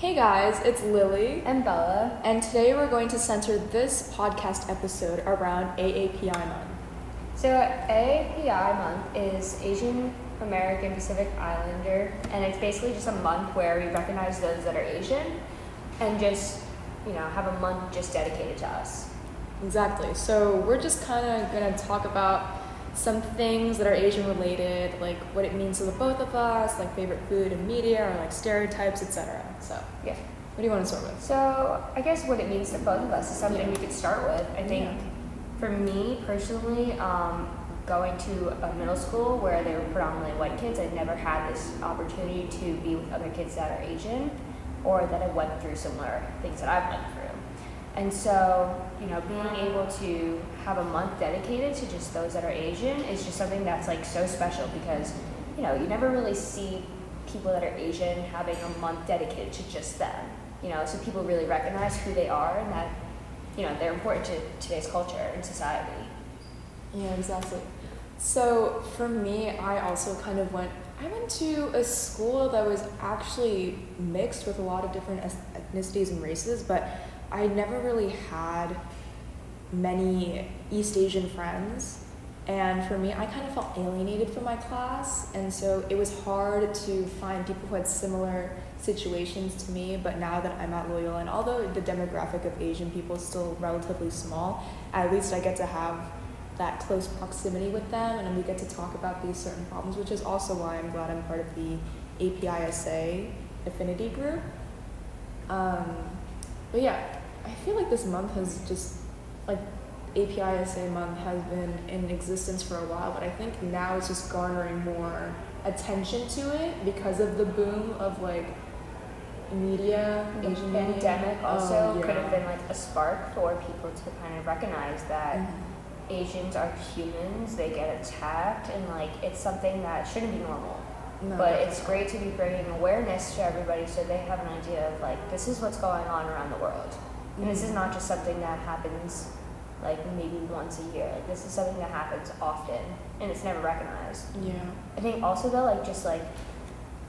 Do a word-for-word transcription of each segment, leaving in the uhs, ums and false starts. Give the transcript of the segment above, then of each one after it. Hey guys, it's Lily and Bella, and today we're going to center this podcast episode around A A P I month. So A A P I month is Asian American Pacific Islander, and it's basically just a month where we recognize those that are Asian and just, you know, have a month just dedicated to us. Exactly. So we're just kind of going to talk about some things that are Asian related, like what it means to the both of us, like favorite food and media, or like stereotypes, et cetera. So yeah, what do you want to start with? So I guess what it means to both of us is something yeah. we could start with. I think yeah. for me personally, um, going to a middle school where they were predominantly white kids, I never had this opportunity to be with other kids that are Asian or that have went through similar things that I've went through. And so, you know, being able to have a month dedicated to just those that are Asian is just something that's like so special because, you know, you never really see people that are Asian having a month dedicated to just them, you know, so people really recognize who they are and that, you know, they're important to today's culture and society. Yeah, exactly. So for me, I also kind of went, I went to a school that was actually mixed with a lot of different ethnicities and races, but I never really had many East Asian friends, and for me I kind of felt alienated from my class, and so it was hard to find people who had similar situations to me. But now that I'm at Loyola, and although the demographic of Asian people is still relatively small, at least I get to have that close proximity with them, and we get to talk about these certain problems, which is also why I'm glad I'm part of the A P I S A affinity group. Um, but yeah, I feel like this month has just, like, A P I S A month has been in existence for a while, but I think now it's just garnering more attention to it because of the boom of, like, media, Asian media. The pandemic also oh, yeah. could have been, like, a spark for people to kind of recognize that mm-hmm. Asians are humans, they get attacked, and, like, it's something that shouldn't be normal. No, but it's great to be bringing awareness to everybody so they have an idea of, like, this is what's going on around the world. And this is not just something that happens, like, maybe once a year. Like, this is something that happens often, and it's never recognized. Yeah. I think also, though, like, just, like,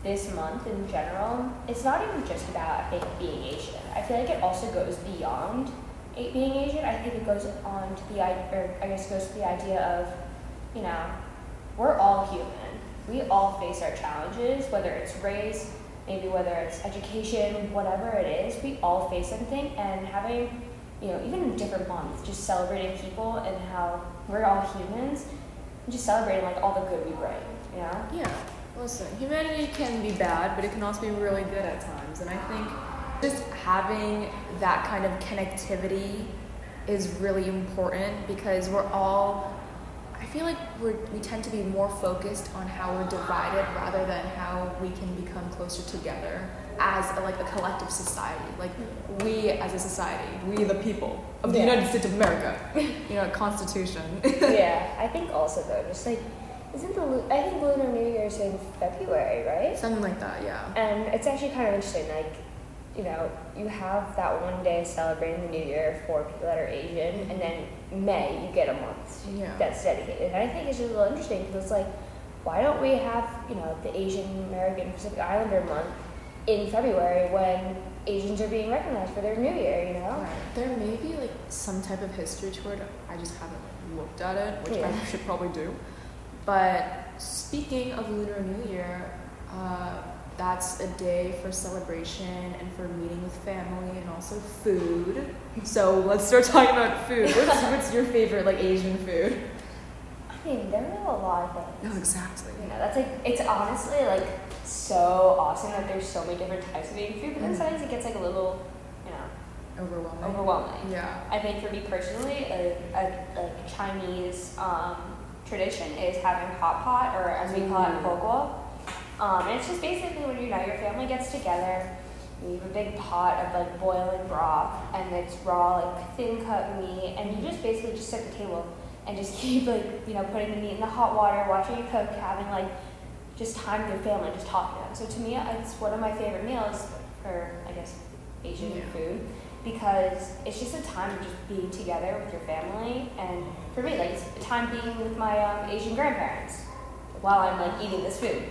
this month in general, it's not even just about, I think, being Asian. I feel like it also goes beyond it being Asian. I think it goes on to the, or I guess goes to the idea of, you know, we're all human. We all face our challenges, whether it's race, maybe whether it's education, whatever it is, we all face something, and having, you know, even in different months, just celebrating people and how we're all humans, and just celebrating, like, all the good we bring, you know? Yeah, listen, humanity can be bad, but it can also be really good at times, and I think just having that kind of connectivity is really important because we're all, I feel like we're, we tend to be more focused on how we're divided rather than how we can become closer together as a, like a collective society. Like we as a society, we the people of the yeah. United States of America, you know, Constitution. Yeah, I think also though, just like, isn't the, I think Lunar New Year is in February, right? Something like that, yeah. And it's actually kind of interesting, like, you know, you have that one day celebrating the New Year for people that are Asian, mm-hmm. and then May, you get a month yeah. that's dedicated. And I think it's just a little interesting because it's like, why don't we have, you know, the Asian American Pacific Islander month in February when Asians are being recognized for their New Year, you know? Right. There may be, like, some type of history to it. I just haven't looked at it, which yeah. I should probably do. But speaking of Lunar New Year, uh, that's a day for celebration and for meeting with family and also food. So let's start talking about food. What's, what's your favorite, like, Asian food? I mean, there are a lot of things. No, exactly. You know, that's like, it's honestly, like, so awesome that there's so many different types of Asian food, but then sometimes it gets, like, a little, you know, overwhelming. Overwhelming. Yeah. I think for me personally, a, a, a Chinese um, tradition is having hot pot, or as we call it, gogol. Um, and it's just basically when, you know, your family gets together, you have a big pot of, like, boiling broth, and it's raw, like, thin-cut meat, and you just basically just set the table and just keep, like, you know, putting the meat in the hot water, watching it cook, having, like, just time with your family, just talking to them. So to me, it's one of my favorite meals for, I guess, Asian yeah. food, because it's just a time of just being together with your family, and for me, like, it's a time being with my um, Asian grandparents while I'm, like, eating this food.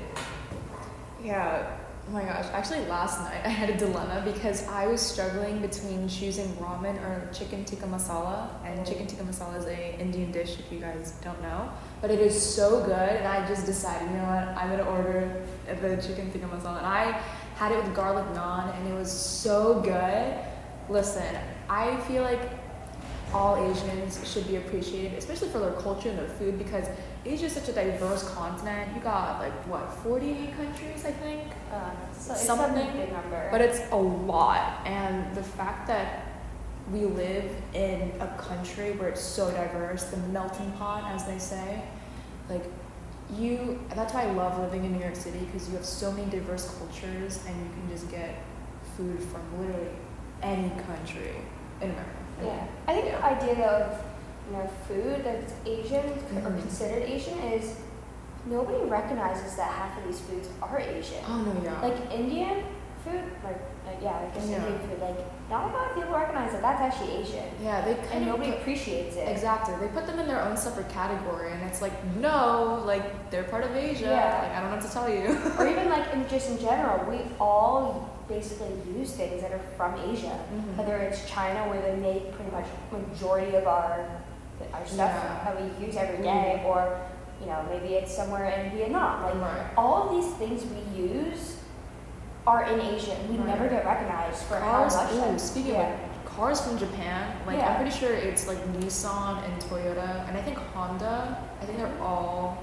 Yeah, Oh my gosh, actually last night I had a dilemma because I was struggling between choosing ramen or chicken tikka masala. And chicken tikka masala is an Indian dish if you guys don't know. But it is so good, and I just decided, you know what, I'm going to order the chicken tikka masala. And I had it with garlic naan, and it was so good. Listen, I feel like all Asians should be appreciated, especially for their culture and their food, because Asia is such a diverse continent. You got like what, forty countries, I think. Uh, so it's something, a big number. But it's a lot, and the fact that we live in a country where it's so diverse, the melting pot, as they say, like you. That's why I love living in New York City, because you have so many diverse cultures, and you can just get food from literally any country in America. Yeah, I think the idea of, you know, food that's Asian mm-hmm. or considered Asian is nobody recognizes that half of these foods are Asian. Oh no, yeah. Like Indian food, like uh, yeah, like just yeah. Indian food, like not a lot of people recognize that that's actually Asian. Yeah, they kind and of nobody put, appreciates it. Exactly, they put them in their own separate category, and it's like no, like they're part of Asia. Yeah. Like I don't know what to tell you. Or even like in, just in general, we all basically use things that are from Asia, mm-hmm. whether it's China, where they make pretty much majority of our our stuff yeah. that we use every day, mm-hmm. or you know maybe it's somewhere in Vietnam. Like right. all of these things we use are in Asia, and we right. never get recognized for cars, how much. Ooh, that, speaking yeah. of cars from Japan, like yeah. I'm pretty sure it's like Nissan and Toyota, and I think Honda. I think they're all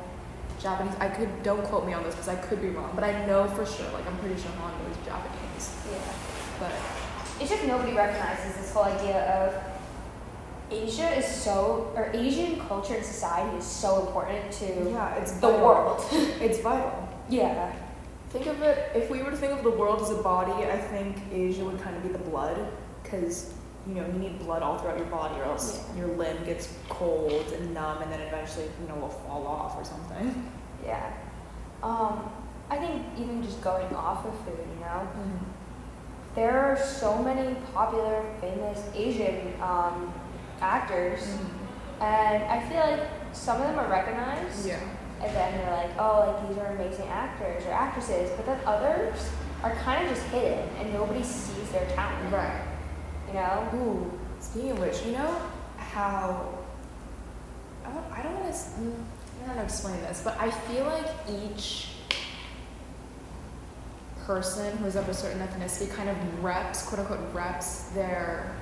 Japanese. I could don't quote me on this because I could be wrong, but I know for sure. Like I'm pretty sure Honda is Japanese. Yeah, but it's just nobody recognizes this whole idea of Asia is so, or Asian culture and society is so important to yeah, it's the vital. world. It's vital. Yeah. Think of it, if we were to think of the world as a body, I think Asia would kind of be the blood, because you know you need blood all throughout your body, or else yeah. your limb gets cold and numb, and then eventually you know will fall off or something. Yeah. Um. I think even just going off of food, you know, mm-hmm. there are so many popular, famous Asian um, actors, mm-hmm. and I feel like some of them are recognized, yeah. and then they're like, oh, like these are amazing actors or actresses, but then others are kind of just hidden, and nobody sees their talent. Right. You know? Ooh, speaking of which, you know how, I don't, I don't want to, I don't know how to explain this, but I feel like each person who's of a certain ethnicity kind of reps, quote unquote, reps their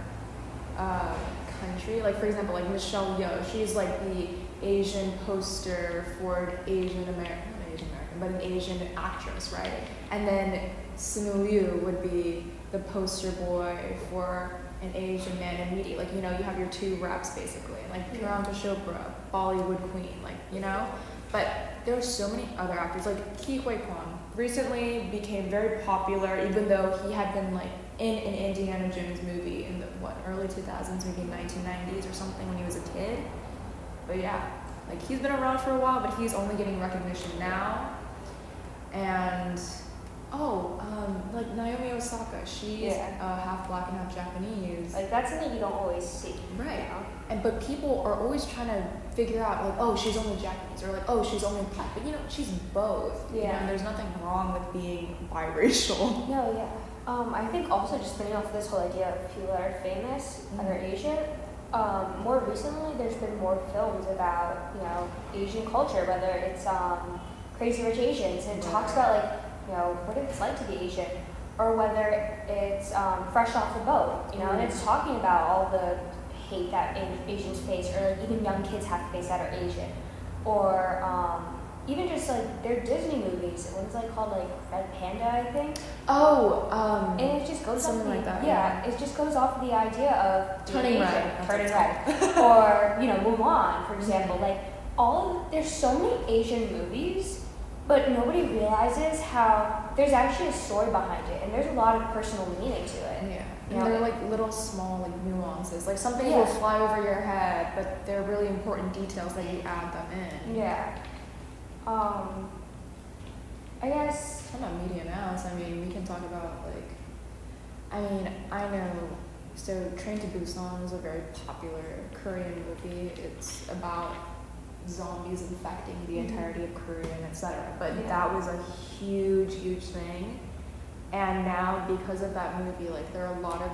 uh, country. Like for example, like Michelle Yeoh, she's like the Asian poster for an Asian American, not Asian American, but an Asian actress, right? And then Simu Liu would be the poster boy for an Asian man in media. Like you know, you have your two reps basically. Like Priyanka Chopra, Bollywood queen, like you know. But there are so many other actors, like Ke Huy Quan. Recently became very popular, even though he had been like in an Indiana Jones movie in the what early two thousands, maybe nineteen nineties or something when he was a kid. But yeah, like he's been around for a while, but he's only getting recognition now. And oh, um, like Naomi Osaka, she's yeah. uh, half black and half Japanese. Like that's something you don't always see, right? You know? And but people are always trying to figure out like, oh, she's only Japanese, or like, oh, she's only black, but you know, she's both. Yeah. You know, and there's nothing wrong with being biracial. No, yeah. Um, I think also just putting off this whole idea of people that are famous mm-hmm. and are Asian. Um, more recently, there's been more films about you know Asian culture, whether it's um, Crazy Rich Asians, and it yeah. talks about like you know what it's like to be Asian, or whether it's um, Fresh Off the Boat, you know, mm-hmm. and it's talking about all the hate that Asians face, or like even young kids have to face that are Asian, or um, even just like their Disney movies. One's like called like Red Panda, I think. Oh, um, and it just goes something off the, like that. Yeah, yeah, it just goes off the idea of turning red, turning red, or you know Mulan, for example. Like all there's so many Asian movies, but nobody realizes how there's actually a story behind it, and there's a lot of personal meaning to it. Yeah. And yeah. they're like little small like nuances, like something yeah. will fly over your head, but they're really important details that you add them in. Yeah. Um. I guess. Talking about media now, so I mean, we can talk about like. I mean, I know. So, Train to Busan is a very popular Korean movie. It's about zombies infecting the entirety of Korea and et cetera. But yeah. that was a huge, huge thing. And now, because of that movie, like, there are a lot of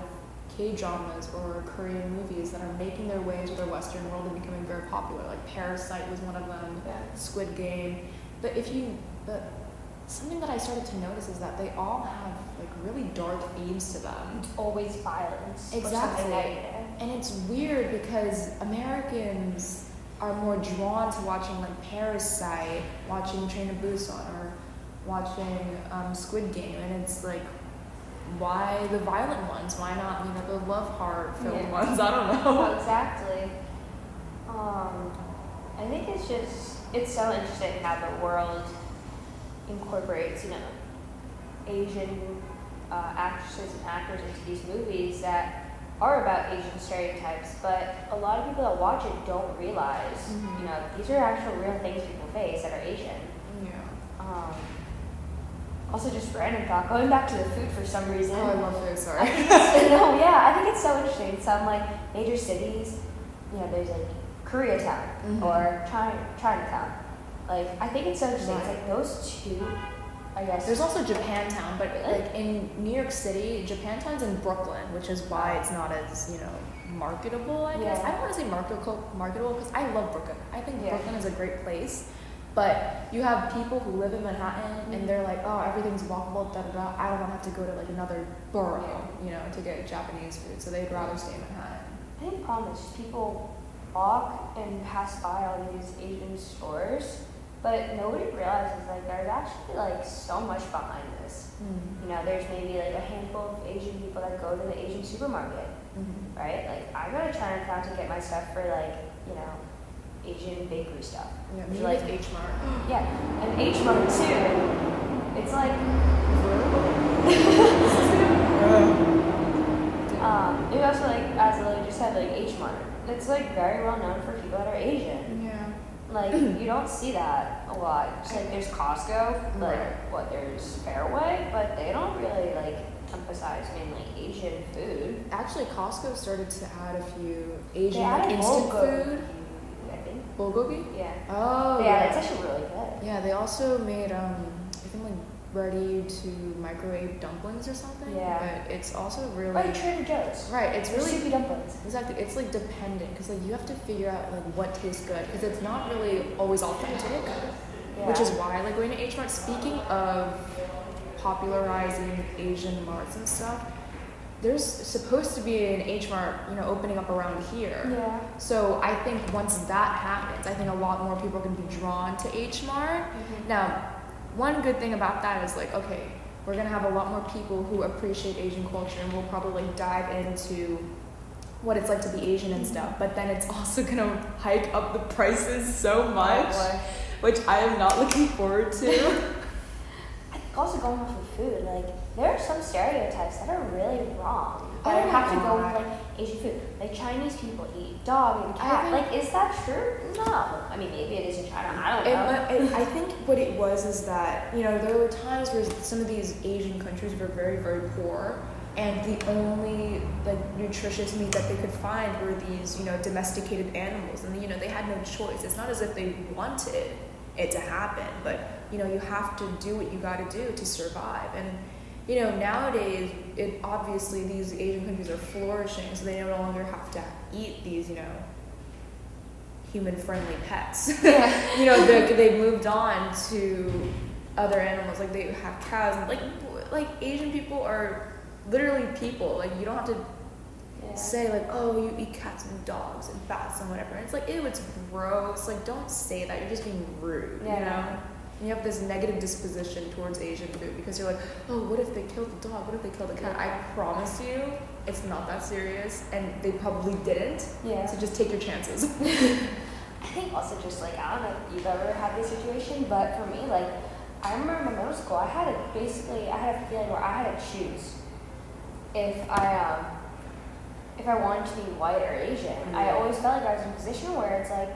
K-dramas or Korean movies that are making their way to the Western world and becoming very popular. Like Parasite was one of them, yeah. Squid Game. But if you, but something that I started to notice is that they all have like really dark themes to them. Always violence. Exactly. And it's weird because Americans are more drawn to watching like Parasite, watching Train to Busan, or watching um, Squid Game, and it's like, why the violent ones? Why not, you know, the love horror film yeah. ones? I don't know. Exactly. Um, I think it's just, it's so interesting how the world incorporates, you know, Asian uh, actresses and actors into these movies that are about Asian stereotypes, but a lot of people that watch it don't realize, mm-hmm. you know, these are actual real things people face that are Asian. Yeah. Um, Also, just random thought, going back to the food for some reason. Oh, I love food, sorry. I think it's, no, yeah, I think it's so interesting. Some, like, major cities, you know, there's, like, Koreatown mm-hmm. or China, Chinatown. Like, I think it's so interesting. Right. It's, like, those two, I guess. There's also Japantown, but, really? like, in New York City, Japantown's in Brooklyn, which is why it's not as, you know, marketable, I guess. Yeah. I don't want to say marketable because I love Brooklyn. I think yeah. Brooklyn is a great place. But you have people who live in Manhattan, mm-hmm. and they're like, oh, everything's walkable, da-da-da. I don't want to have to go to, like, another borough, yeah. you know, to get Japanese food. So they'd rather stay in Manhattan. I think the problem is people walk and pass by all these Asian stores, but nobody realizes, like, there's actually, like, so much behind this. Mm-hmm. You know, there's maybe, like, a handful of Asian people that go to the Asian supermarket, mm-hmm. right? Like, I go to Chinatown to get my stuff for, like, you know, Asian bakery stuff. Yeah, maybe like H Mart. Yeah, and H Mart too. It's like, um, it also like as Lily just said, like H Mart. It's like very well known for people that are Asian. Yeah. Like you don't see that a lot. Just, like there's Costco, like right. what there's Fairway, but they don't really like emphasize mainly Asian food. Actually, Costco started to add a few Asian like, instant food. Bulgogi? Yeah. Oh. Yeah, yeah, it's actually really good. Yeah, they also made um, I think like ready to microwave dumplings or something. Yeah. But it's also really. Like Trader Joe's. Right. It's really soupy dumplings. Exactly. It's like dependent because like you have to figure out like what tastes good because it's not really always authentic, yeah. which is why like going to H Mart. Speaking of popularizing Asian marts and stuff. There's supposed to be an H Mart, you know, opening up around here. Yeah. So I think once that happens, I think a lot more people can be drawn to H Mart. Mm-hmm. Now, one good thing about that is like, okay, we're gonna have a lot more people who appreciate Asian culture, and we'll probably dive into what it's like to be Asian and mm-hmm. stuff. But then it's also gonna hike up the prices so much, oh, which I am not looking forward to. Also going off of food, like there are some stereotypes that are really wrong. That oh have to go with like Asian food. Like Chinese people eat dog and cat. Like is that true? No. I mean maybe it is in China. I don't know. It, I think what it was is that, you know, there were times where some of these Asian countries were very, very poor and the only like nutritious meat that they could find were these, you know, domesticated animals and you know, they had no choice. It's not as if they wanted it to happen, but you know, you have to do what you got to do to survive. And, you know, nowadays, it obviously these Asian countries are flourishing, so they no longer have to eat these, you know, human-friendly pets. Yeah. You know, they, they've moved on to other animals. Like, they have cows. And, like, like Asian people are literally people. Like, you don't have to yeah. say, like, oh, you eat cats and dogs and bats and whatever. And it's like, ew, it's gross. Like, don't say that. You're just being rude, yeah. you know? And you have this negative disposition towards Asian food because you're like, oh, what if they killed the dog? What if they killed the cat? Yeah. I promise you, it's not that serious, and they probably didn't. Yeah. So just take your chances. I think also just like, I don't know if you've ever had this situation, but for me, like, I remember in middle school, I had a, basically, I had a feeling where I had to choose if I, um, if I wanted to be white or Asian. Mm-hmm. I always felt like I was in a position where it's like,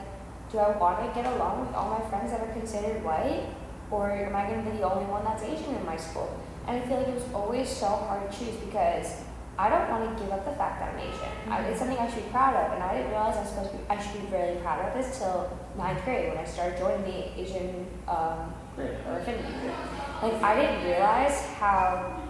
do I want to get along with all my friends that are considered white? Or am I going to be the only one that's Asian in my school? And I feel like it was always so hard to choose because I don't want to give up the fact that I'm Asian. Mm-hmm. I, it's something I should be proud of. And I didn't realize I was supposed to be, I should be really proud of this till ninth grade when I started joining the Asian um, group or affinity group. Like, I didn't realize how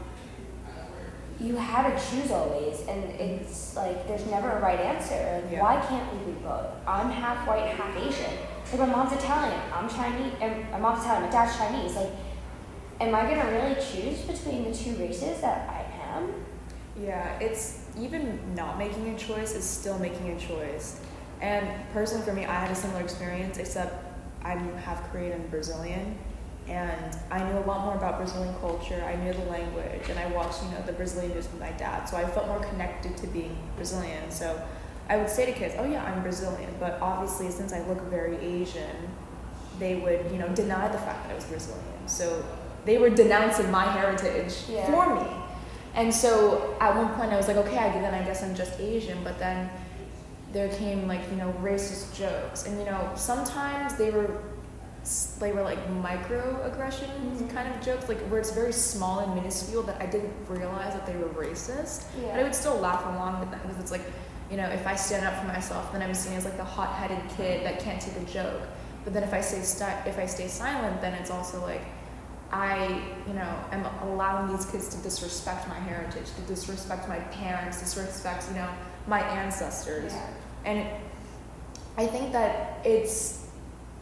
you have to choose always, and it's like there's never a right answer. Like, yeah. Why can't we do both? I'm half white, half Asian. Like, my mom's Italian, I'm Chinese, and my mom's Italian, my dad's Chinese. Like, am I gonna really choose between the two races that I am? Yeah, it's even not making a choice is still making a choice. And personally for me, I had a similar experience, except I'm half Korean and Brazilian. And I knew a lot more about Brazilian culture. I knew the language, and I watched, you know, the Brazilian news with my dad. So I felt more connected to being Brazilian. So I would say to kids, "Oh yeah, I'm Brazilian," but obviously since I look very Asian, they would, you know, deny the fact that I was Brazilian. So they were denouncing my heritage yeah. for me. And so at one point I was like, "Okay, I then I guess I'm just Asian." But then there came, like, you know, racist jokes, and you know sometimes they were. They were like microaggressions mm-hmm. kind of jokes, like where it's very small and minuscule that I didn't realize that they were racist. Yeah. But I would still laugh along with them because it's like, you know, if I stand up for myself, then I'm seen as like the hot-headed kid that can't take a joke. But then if I stay sti- if I stay silent, then it's also like I, you know, am allowing these kids to disrespect my heritage, to disrespect my parents, disrespect, you know, my ancestors. Yeah. And I think that it's.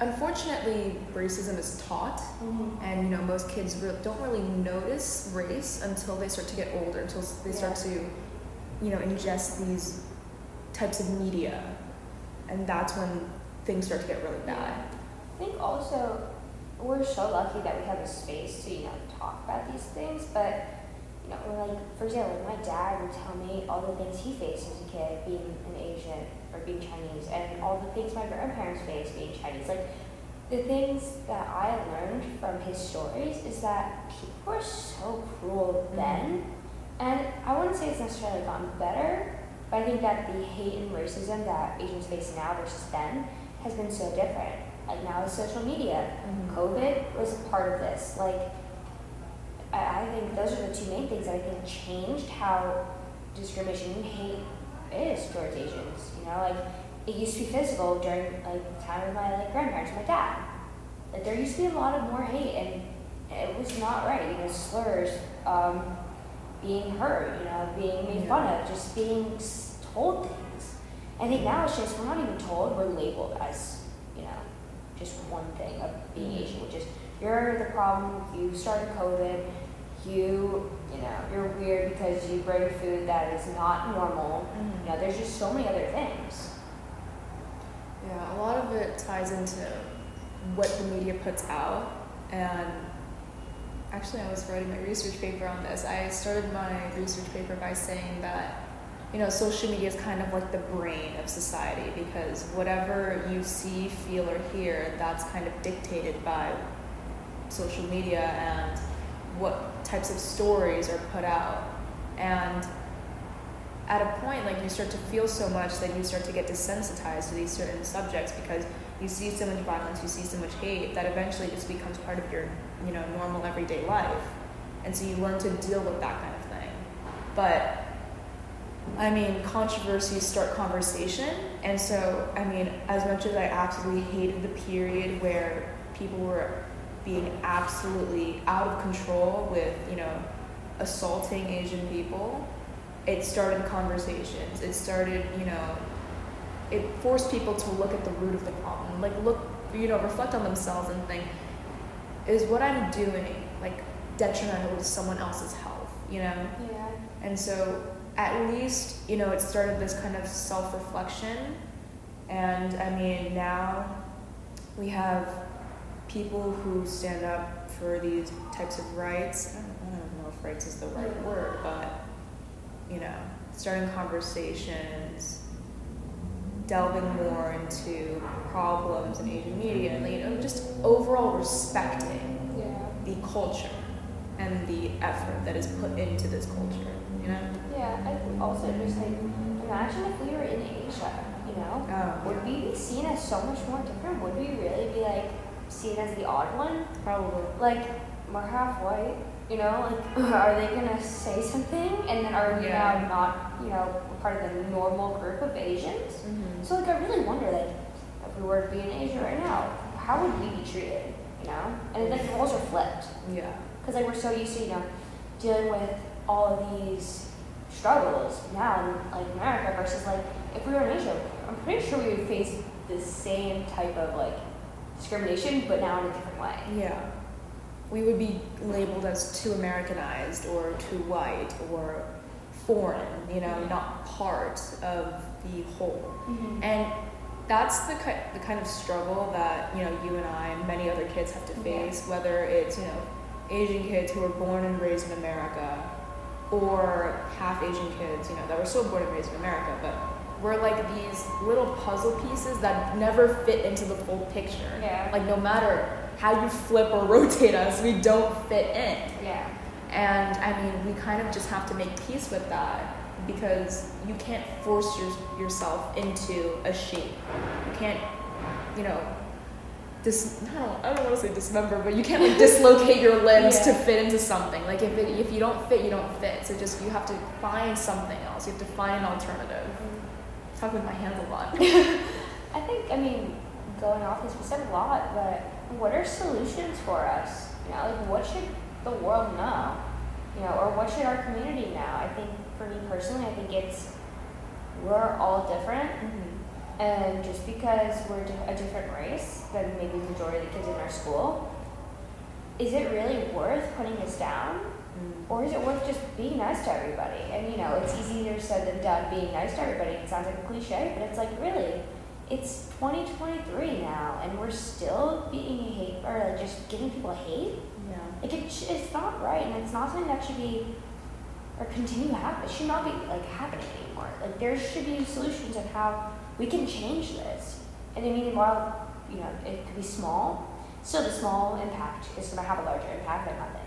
Unfortunately, racism is taught, mm-hmm. and you know most kids re- don't really notice race until they start to get older, until they start yeah. to, you know, ingest these types of media, and that's when things start to get really bad. I think also we're so lucky that we have a space to, you know, talk about these things, but you know, like for example, my dad would tell me all the things he faced as a kid being an Asian. Or being Chinese, and all the things my grandparents faced being Chinese. Like, the things that I learned from his stories is that people were so cruel then, and I wouldn't say it's necessarily gotten better, but I think that the hate and racism that Asians face now versus then has been so different. Like, now with social media, mm-hmm. COVID was a part of this. Like, I, I think those are the two main things that I think changed how discrimination and hate is towards Asians. You know, like, it used to be physical during, like, the time of my, like, grandparents, my dad. Like, there used to be a lot of more hate, and it was not right. You know, slurs, um, being hurt, you know, being made yeah. fun of, just being told things. I think now it's just, we're not even told, we're labeled as, you know, just one thing of being Asian, which is, you're the problem, you started COVID, you, you know, you're weird because you bring food that is not normal. Mm-hmm. You know, there's just so many other things. Yeah, a lot of it ties into what the media puts out. And actually, I was writing my research paper on this. I started my research paper by saying that, you know, social media is kind of like the brain of society, because whatever you see, feel, or hear, that's kind of dictated by social media and what types of stories are put out. And at a point, like, you start to feel so much that you start to get desensitized to these certain subjects because you see so much violence, you see so much hate, that eventually just becomes part of your, you know, normal everyday life. And so you learn to deal with that kind of thing. But I mean, controversies start conversation. And so, I mean, as much as I absolutely hated the period where people were being absolutely out of control with, you know, assaulting Asian people, it started conversations. It started, you know, it forced people to look at the root of the problem. Like, look, you know, reflect on themselves and think, is what I'm doing, like, detrimental to someone else's health, you know? Yeah. And so at least, you know, it started this kind of self-reflection. And I mean, now we have people who stand up for these types of rights. I don't, I don't know if rights is the right word, but, you know, starting conversations, delving more into problems in Asian media, and, you know, just overall respecting yeah. the culture and the effort that is put into this culture, you know? Yeah, I think also just, like, imagine if we were in Asia, you know? Oh, would yeah. we be seen as so much more different? Would we really be, like, seen as the odd one? Probably. Like, we're half white, you know, like, are they gonna say something? And then are we yeah. now not, you know, part of the normal group of Asians? Mm-hmm. So, like, I really wonder, like, if we were to be in Asia right now, how would we be treated, you know? And, like, the roles are flipped. Yeah. Because, like, we're so used to, you know, dealing with all of these struggles now in like America versus like if we were in Asia. I'm pretty sure we would face the same type of like discrimination, but now in a different way. Yeah, we would be labeled as too Americanized or too white or foreign, you know, mm-hmm. not part of the whole. Mm-hmm. And that's the ki- the kind of struggle that, you know, you and I and many other kids have to face, yeah. whether it's, you know, Asian kids who were born and raised in America or half Asian kids, you know, that were still born and raised in America, but we're like these little puzzle pieces that never fit into the full picture. Yeah. Like no matter how you flip or rotate us, we don't fit in. Yeah. And I mean, we kind of just have to make peace with that because you can't force your, yourself into a shape. You can't, you know, dis I don't, I don't want to say dismember, but you can't like dislocate your limbs yeah. to fit into something. Like if it, if you don't fit, you don't fit. So just you have to find something else. You have to find an alternative. Talk with my hands a lot. I think, I mean, going off this, we said a lot, but what are solutions for us? You know, like what should the world know? You know, or what should our community know? I think for me personally, I think it's we're all different. Mm-hmm. And just because we're a different race than maybe the majority of the kids in our school, is it really worth putting this down? Or is it worth just being nice to everybody? And, you know, it's easier said than done being nice to everybody. It sounds like a cliche, but it's like, really, it's twenty twenty-three now, and we're still being hate, or like just giving people hate? Yeah. Like, it, it's not right, and it's not something that should be, or continue to happen. It should not be, like, happening anymore. Like, there should be solutions of how we can change this. And I mean, while, you know, it could be small, still the small impact is going to have a larger impact than nothing.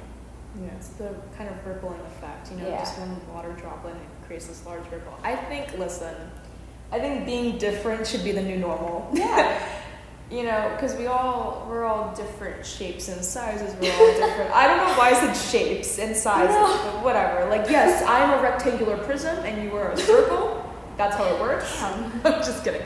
Yeah, it's the kind of rippling effect, you know, yeah. just one water droplet creates this large ripple. I think, listen, I think being different should be the new normal. Yeah. You know, because we all, we're all different shapes and sizes, we're all different. I don't know why I said shapes and sizes, no. but whatever. Like, yes, I'm a rectangular prism and you are a circle. That's how it works. I'm just kidding.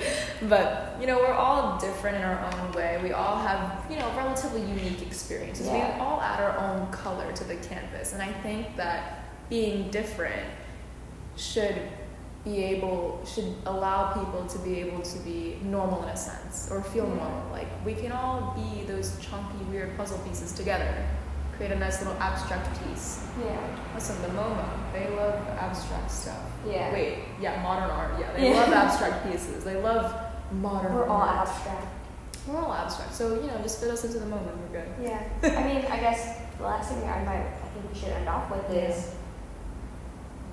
But, you know, we're all different in our own way. We all have, you know, relatively unique experiences. Yeah. We all add our own color to the canvas. And I think that being different should be able, should allow people to be able to be normal in a sense, or feel mm-hmm. normal. Like, we can all be those chunky, weird puzzle pieces together. Create a nice little abstract piece. Yeah. Listen, the MoMA, they love abstract stuff. Yeah. Wait, yeah, modern art. Yeah, they yeah. love abstract pieces. They love modern We're art. We're all abstract. We're all abstract. So, you know, just fit us into the moment. We're good. Yeah. I mean, I guess the last thing I might, I think we should end off with yeah. is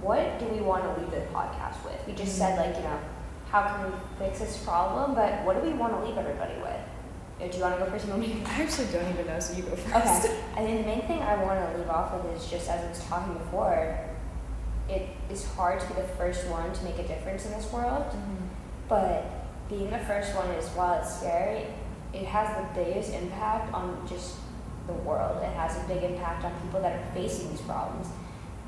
what do we want to leave the podcast with? We just mm-hmm. said, like, you know, how can we fix this problem? But what do we want to leave everybody with? Do you want to go first? I actually don't even know, so you go first. Okay. I mean, the main thing I want to leave off with is just as I was talking before, it is hard to be the first one to make a difference in this world, mm-hmm. but being the first one is, while it's scary, it has the biggest impact on just the world. It has a big impact on people that are facing these problems.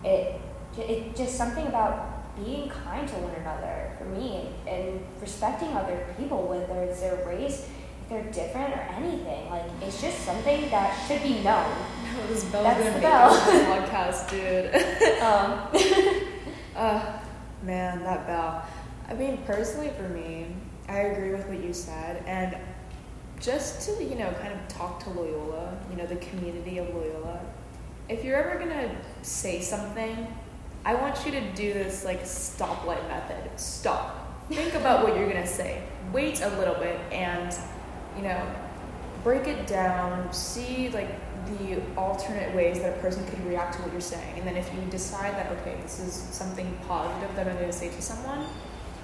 It, it just something about being kind to one another, for me, and respecting other people, whether it's their race, they're different or anything. Like, it's just something that should be known. No, this bell's That's gonna the bell. Podcast, dude. um. uh, man, that bell. I mean, personally for me, I agree with what you said, and just to, you know, kind of talk to Loyola, you know, the community of Loyola. If you're ever gonna say something, I want you to do this like stoplight method. Stop. Think about what you're gonna say. Wait a little bit and, you know, break it down, see like the alternate ways that a person could react to what you're saying. And then if you decide that, okay, this is something positive that I'm going to say to someone,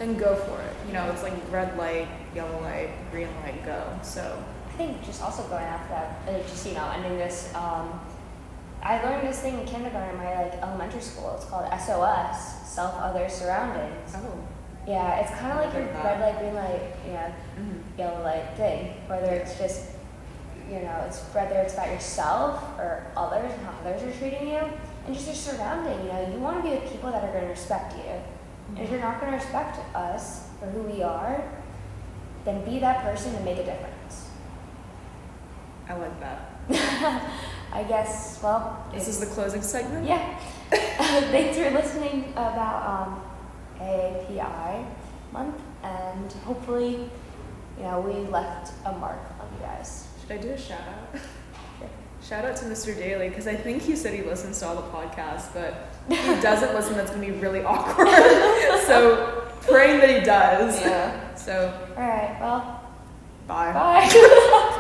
then go for it. You know, it's like red light, yellow light, green light, go. So I think just also going after that, just, you know, ending this, um, I learned this thing in kindergarten in my like elementary school. It's called S O S, Self Other Surroundings. Oh. Yeah, it's kind of like your red light, green light, you know, mm-hmm. yellow light thing. Whether it's just, you know, it's whether it's about yourself or others and how others are treating you, and just your surrounding. You know, you want to be with people that are going to respect you. Mm-hmm. And if you're not going to respect us for who we are, then be that person and make a difference. I like that. I guess. Well, this is the closing segment. Yeah. Thanks for listening about um, A A P I month, and hopefully, you know, we left a mark on you guys. Should I do a shout out? Sure. Shout out to Mister Daly, because I think he said he listens to all the podcasts, but if he doesn't listen, that's going to be really awkward. So praying that he does. Yeah. So. All right. Well. Bye. Bye.